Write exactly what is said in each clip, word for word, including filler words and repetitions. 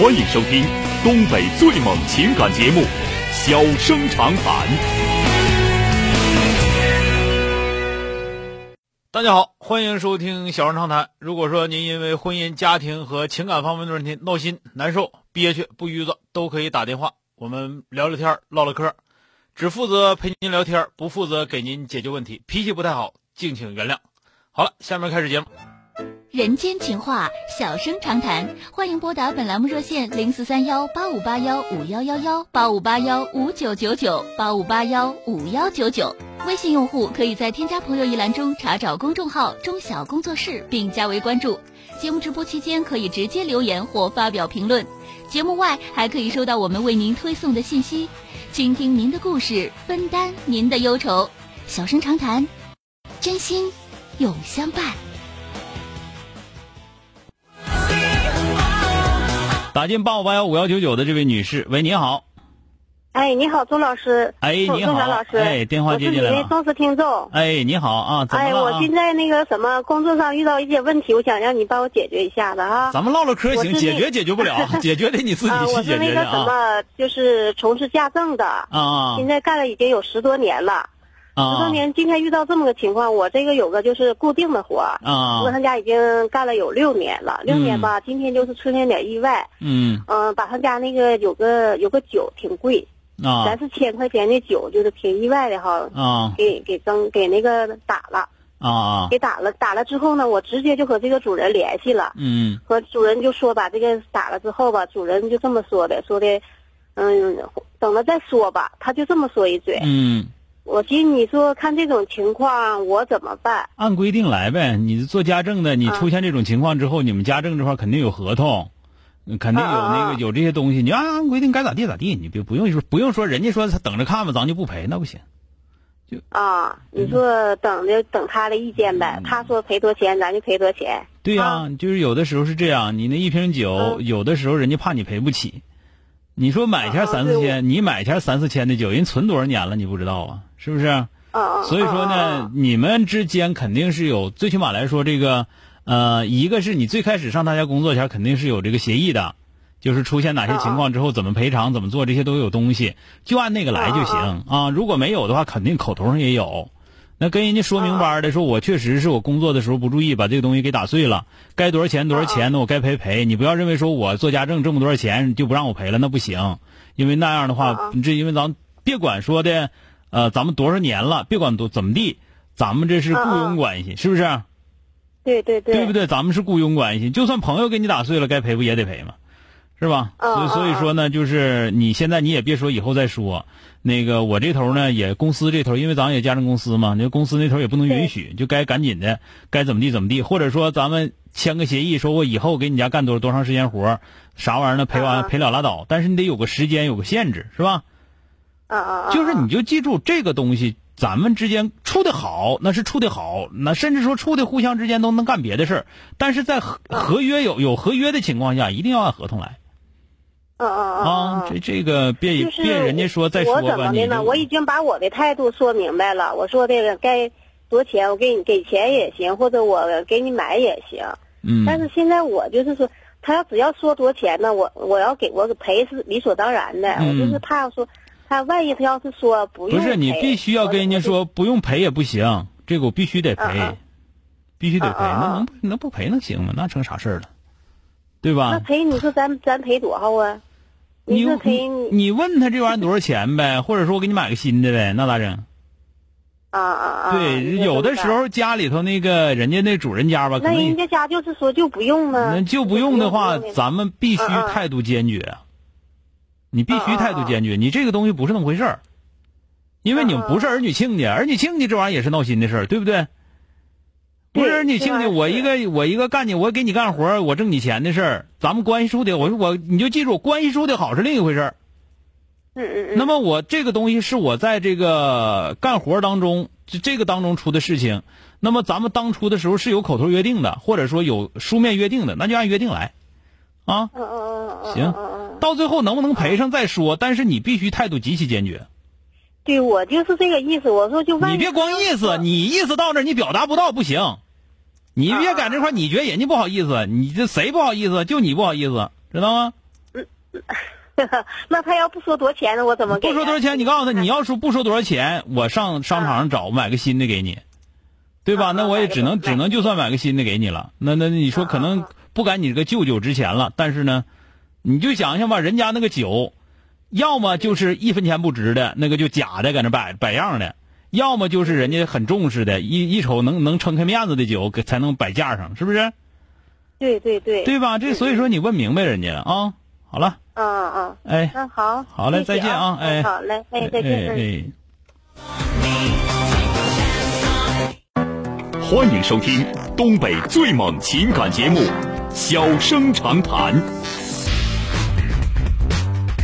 欢迎收听东北最猛情感节目《小生长谈》。大家好，欢迎收听《小生长谈》。如果说您因为婚姻、家庭和情感方面的问题闹心、难受、憋屈、不愉快，都可以打电话，我们聊聊天、唠唠嗑，只负责陪您聊天，不负责给您解决问题。脾气不太好，敬请原谅。好了，下面开始节目。人间情话，小生长谈，欢迎拨打本栏目热线零四三幺八五八幺五幺幺幺八五八幺五九九九八五八幺五幺九九。微信用户可以在添加朋友一栏中查找公众号中小工作室并加为关注。节目直播期间可以直接留言或发表评论，节目外还可以收到我们为您推送的信息，倾听您的故事，分担您的忧愁。小生长谈，真心永相伴。打进八五八幺五幺九九的这位女士，喂，你好。哎，你好，钟老师。哎，你好，钟老师。哎，电话接进来了。我是你的忠实听众。哎，你好啊，怎么了、啊？哎，我现在那个什么工作上遇到一些问题，我想让你帮我解决一下的啊。咱们唠唠嗑行，解决解决不了，解决得你自己去解决啊。我是那个什么，就是从事家政的啊，现在干了已经有十多年了。啊、十多年，今天遇到这么个情况，我这个有个就是固定的活儿啊，我跟他家已经干了有六年了，六年吧，嗯、今天就是出现点意外，嗯，嗯、呃，把他家那个有个有个酒挺贵，啊，咱是千块钱的酒，就是挺意外的哈，啊，给给扔给那个打了，啊，给打了，打了之后呢，我直接就和这个主人联系了，嗯，和主人就说把这个打了之后吧，主人就这么说的，说的，嗯，等了再说吧，他就这么说一嘴，嗯。我听你说看这种情况我怎么办？按规定来呗，你做家政的，你出现这种情况之后，啊、你们家政这块肯定有合同，肯定有那个有这些东西，你按按规定该咋地咋地，你别不用说不用说，人家说他等着看吧，咱就不赔，那不行。就啊，你说等着等他的意见呗，嗯、他说赔多钱，咱就赔多钱。对呀、啊，啊、就是有的时候是这样，你那一瓶酒，啊、有的时候人家怕你赔不起。你说买前三四千，啊、你买前三四千的酒，人存多少年了，你不知道啊，是不是？啊啊！所以说呢，啊、你们之间肯定是有，最起码来说，这个呃，一个是你最开始上他家工作前，肯定是有这个协议的，就是出现哪些情况之后怎么赔偿、怎么做，这些都有东西，就按那个来就行 啊, 啊。如果没有的话，肯定口头上也有。那跟人家说明白的，说我确实是我工作的时候不注意把这个东西给打碎了，该多少钱多少钱呢？我该赔赔。你不要认为说我做家政挣不多少钱就不让我赔了，那不行，因为那样的话，这因为咱别管说的，呃，咱们多少年了，别管多怎么地，咱们这是雇佣关系，是不是？对对对，对不对？咱们是雇佣关系，就算朋友给你打碎了，该赔不也得赔吗？是吧？所以所以说呢，就是你现在你也别说以后再说，那个我这头呢也公司这头，因为咱们也家政公司嘛，那公司那头也不能允许，就该赶紧的，该怎么地怎么地，或者说咱们签个协议，说我以后给你家干多多长时间活，啥玩意儿呢？赔完赔了拉倒，但是你得有个时间，有个限制，是吧？啊啊啊！就是你就记住这个东西，咱们之间处得好，那是处得好，那甚至说处得互相之间都能干别的事儿，但是在合约有有合约的情况下，一定要按合同来。啊这这个别、就是、别人家说再说吧，我怎么的呢？我已经把我的态度说明白了。我说这个该多钱，我给你给钱也行，或者我给你买也行。嗯。但是现在我就是说，他要只要说多钱呢，我我要给我赔是理所当然的。嗯、我就是怕说他万一他要是说不用赔，不是你必须要跟人家说不用赔也不行，这个我必须得赔，啊啊必须得赔。啊啊那能能不赔能行吗？那成啥事儿了，对吧？那赔你说咱咱赔多少啊？你你你问他这玩意儿多少钱呗，或者说我给你买个新的呗，那咋整？啊啊啊！对，有的时候家里头那个人家那主人家吧，那人家家就是说就不用呢。那就不用的话，咱们必须态度坚决。你必须态度坚决，你这个东西不是那么回事儿，因为你不是儿女亲家，儿女亲家这玩意儿也是闹心的事儿，对不对？不是你亲家，我一个我一个干你，我给你干活，我挣你钱的事儿，咱们关系处的，我我你就记住，关系处的好是另一回事儿。嗯嗯嗯。那么我这个东西是我在这个干活当中，这个当中出的事情，那么咱们当初的时候是有口头约定的，或者说有书面约定的，那就按约定来。啊。行，到最后能不能赔上再说，但是你必须态度极其坚决。对，我就是这个意思。我说就万一你别光意思，你意思到这你表达不到不行，你别赶这块你觉得人家不好意思，你这谁不好意思？就你不好意思，知道吗？那他要不说多少钱呢？我怎么给？不说多少钱，你告诉他，你要是不说多少钱，我上商场上找买个新的给你，对吧？啊、那我也只能只能就算买个新的给你了。那那你说可能不赶你这个舅舅值钱了，但是呢，你就想想吧，人家那个酒，要么就是一分钱不值的那个就假的，搁那摆摆样的；要么就是人家很重视的，一一瞅能能撑开面子的酒，给才能摆架上，是不是？对对对，对吧？这所以说你问明白人家啊。好了，嗯嗯，哎，那好，好嘞，再见啊，哎，好嘞，哎，再见，哎。欢迎收听东北最猛情感节目《小生长谈》，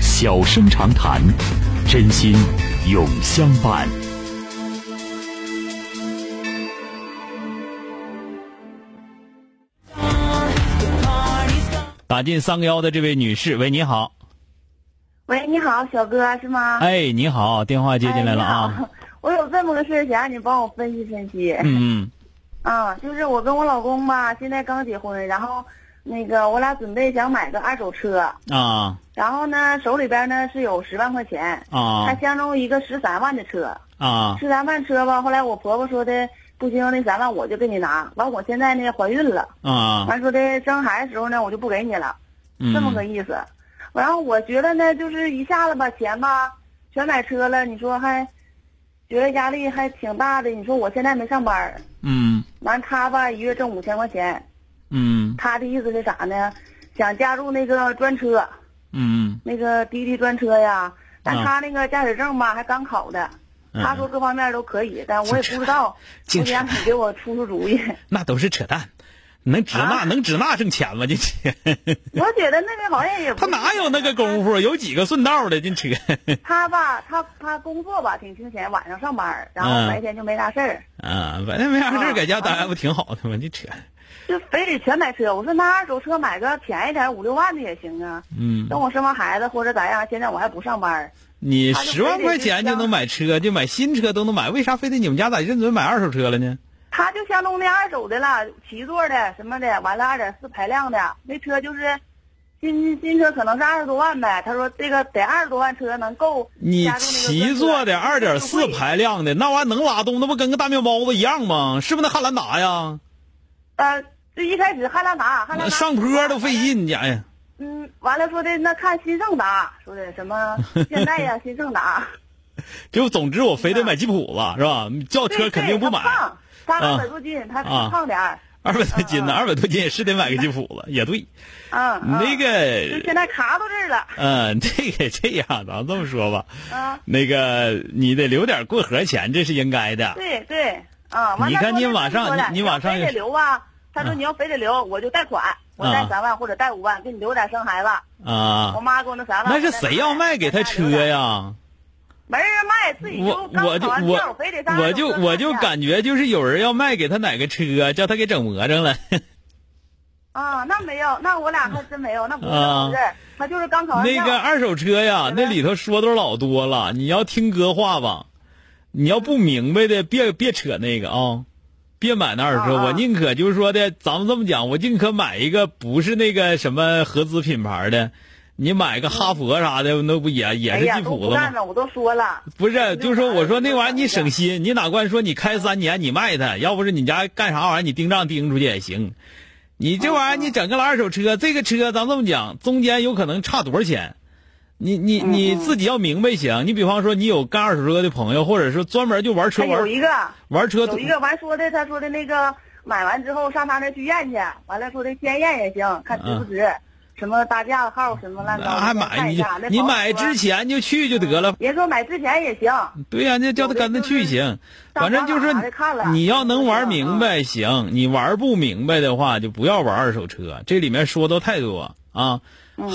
小生长谈，真心永相伴。打进三个幺的这位女士，喂，你好。喂，你好，小哥是吗？哎，你好，电话接进来了啊。哎、我有这么个事儿，想让你帮我分析分析。嗯嗯。啊，就是我跟我老公吧，现在刚结婚，然后那个我俩准备想买个二手车啊。然后呢，手里边呢是有十万块钱啊，它相中一个十三万的车啊。十三万车吧，后来我婆婆说的。不行，那三万我就给你拿。完，我现在呢怀孕了，啊，完说的生孩子时候呢，我就不给你了，嗯、这么个意思。然后我觉得呢，就是一下子把钱吧全买车了，你说还觉得压力还挺大的。你说我现在没上班，嗯，完他吧一月挣五千块钱，嗯，他的意思是啥呢？想加入那个专车，嗯，那个滴滴专车呀，但他那个驾驶证吧还刚考的。他说各方面都可以，但我也不知道。今天你给我出出主意。那都是扯淡，能指那、啊、能指那挣钱吗？进去。我觉得那个好像也不。他哪有那个功夫？有几个顺道的进去。他吧，他他工作吧挺清闲，晚上上班，然后白天就没啥事儿。啊，白天没啥事儿，搁家待不挺好的吗？你扯。就非得全买车，我说那二手车买个便宜点五六万的也行啊。嗯。等我生完孩子或者咋样，现在我还不上班。你十万块钱就能买车，就买新车都能买，为啥非得你们家咋认准买二手车了呢？他就相中那二手的了，七座的什么的，完了二点四排量的那车就是新新车，可能是二十多万呗。他说这个得二十多万车能够。你七座的二点四排量的那玩意能拉动，那不跟个大面包子一样吗？是不是那汉兰达呀？呃，就一开始汉兰达，汉兰达上坡都费劲，你家呀。嗯，完了说的那看新胜达，说的什么现在呀新胜达，就总之我非得买吉普了是吧？轿车肯定不买。他二百多斤，他胖点儿。二百多斤呢，二百多斤也是得买个吉普了，也对。嗯，那个现在卡到这儿了。嗯，这个这样，咱这么说吧。啊。那个你得留点过河钱，这是应该的。对对，啊，你看你晚上你晚上非得留啊？他说你要非得留，我就贷款。我贷三万或者贷五万，给你留点生孩子。啊！我妈给我那三万。那是谁要卖给他车呀？没人卖，自己就刚考完票，非得上。我就我就感觉就是有人要卖给他哪个车，叫他给整魔怔了。啊，那没有，那我俩还真没有，那不是不是，他就是刚考完票。那个二手车呀，那里头说的老多了，你要听哥话吧，你要不明白的，别别扯那个啊。别买那二手车，我宁可就是说的，咱们这么讲，我宁可买一个不是那个什么合资品牌的，你买个哈佛啥的，那不也也是吉普了吗？哎呀，都不干了，我都说了，不是，就是说我说那玩意儿你省心，你哪管说你开三年你卖它，要不是你家干啥玩意儿你盯账盯出去也行，你这玩意儿你整个了二手车，这个车咱们这么讲，中间有可能差多少钱？你你你自己要明白行，你比方说你有干二手车的朋友，或者说专门就玩车玩有一个玩车有一个完说的他说的那个买完之后上他那去验去，完了说的先验也行，看值不值，嗯、什么搭架号什么烂糟还买你你买之前就去就得了。别说买之前也行。对呀、啊，那叫他跟他去行，反正就是你要能玩明白行，嗯、你玩不明白的话就不要玩二手车，这里面说的太多啊。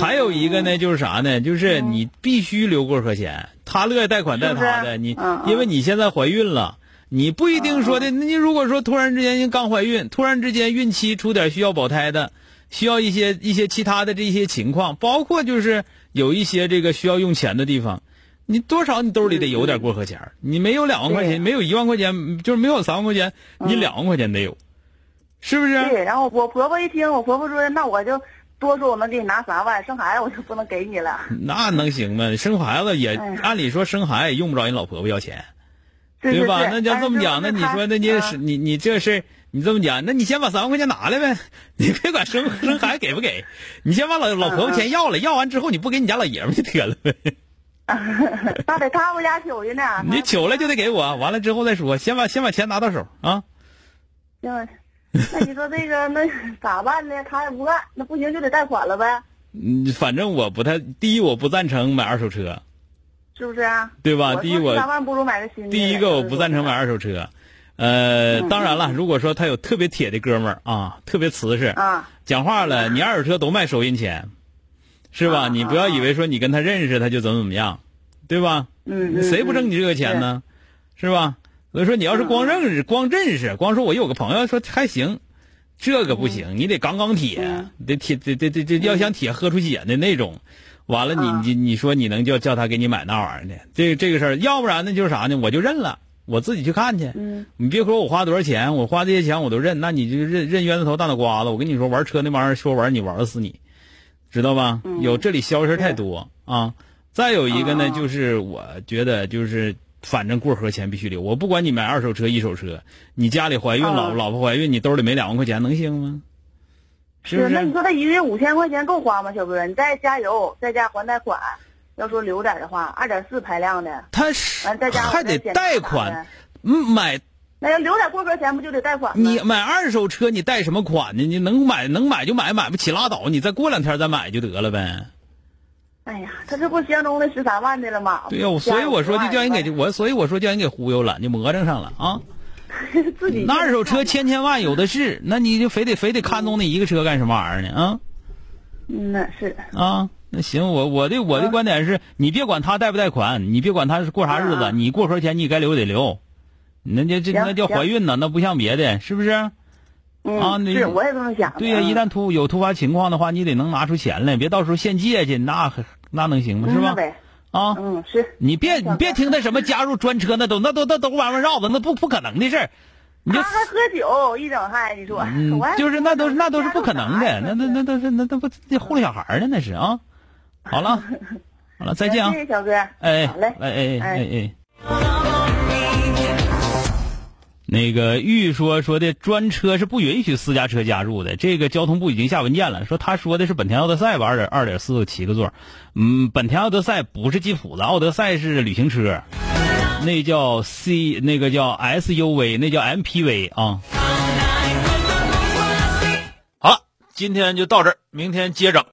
还有一个呢，就是啥呢？就是你必须留过河钱，他乐意贷款贷他的，你因为你现在怀孕了，你不一定说的。你如果说突然之间你刚怀孕，突然之间孕期出点需要保胎的，需要一些一些其他的这些情况，包括就是有一些这个需要用钱的地方，你多少你兜里得有点过河钱。你没有两万块钱，没有一万块钱，就是没有三万块钱，你两万块钱得有，是不是？对。然后我婆婆一听，我婆婆说，那我就。多数我能给你拿三万，生孩子我就不能给你了。那能行吗？生孩子也、哎、按理说生孩子也用不着你老婆婆要钱，对, 对, 对吧？对对，那就这么讲，那你说那你、呃、你你这是你这么讲，那你先把三万块钱拿来呗，你别管生生孩子给不给，你先把老老婆婆钱要了，要完之后你不给你家老爷们就得了呗。那得他回家取去呢。你取了就得给我，完了之后再说，先把先把钱拿到手啊。嗯。那你说这个那咋办呢？他也不干，那不行就得贷款了呗。嗯，反正我不太，第一我不赞成买二手车，是不是啊？对吧？第一我三万不如买个新的。第一个我不赞成买二手车，呃，嗯、当然了，如果说他有特别铁的哥们儿啊，特别瓷实啊，讲话了，你二手车都卖收银钱，是吧？啊、你不要以为说你跟他认识他就怎么怎么样，对吧？嗯，嗯谁不挣你这个钱呢？是吧？所以说，你要是光认识、嗯、光认识、光说我有个朋友说还行，这个不行，嗯、你得杠杠铁，得铁，得得得得，要想铁喝出血的那种。完了你，你、嗯、你你说你能叫叫他给你买那玩意儿的？这这个事儿，要不然那就是啥呢？我就认了，我自己去看去。嗯，你别说我花多少钱，我花这些钱我都认，那你就认认冤头大脑瓜子。我跟你说，玩车那玩意儿，说玩你玩死你，知道吧？嗯、有这里消失太多啊。再有一个呢，就是我觉得就是。反正过河钱必须留，我不管你买二手车一手车，你家里怀孕老、啊、老婆怀孕，你兜里没两万块钱能行吗？是不是？那你说他一个月五千块钱够花吗？小哥，你再加油，再加还贷款，要说留点的话，二点四排量的，他是还得贷款，买那要留点过河钱不就得贷款吗？你买二手车你贷什么款呢？你能买能买就买，买不起拉倒，你再过两天再买就得了呗。哎呀，他这不相中那十三万的了吗？对呀、啊，所以我说就叫人给我，所以我说叫人给忽悠了，你魔怔上了啊！自己那二手车千千万有的是，那你就非得非得看中那一个车干什么玩意儿呢？啊，那是啊，那行，我我的我的观点是、啊、你别管他贷不贷款，你别管他是过啥日子，啊、你过河钱你该留得留，那这这那叫怀孕呢，那不像别的，是不是？嗯、啊，你是我也这么想。对呀、啊，一旦突有突发情况的话，你得能拿出钱来，别到时候现借去，那那能行吗？是吧？嗯、啊，嗯，是。你别你别听他什么加入专车，那都那都那都弯弯绕子，那不不可能的事儿。他还喝酒一整嗨，你说？嗯，就是那都是那都是不可能的，那那那都是那都不糊弄小孩呢，那是啊。好了，好了，再见啊，谢谢小哥。哎，好嘞，哎哎哎哎哎。那个玉说说的专车是不允许私家车加入的，这个交通部已经下文件了，说他说的是本田奥德赛吧，二点二点四七个座，嗯，本田奥德赛不是吉普的，奥德赛是旅行车，那叫 C， 那个叫 S U V， 那叫 M P V 啊。好了，今天就到这儿，明天接着。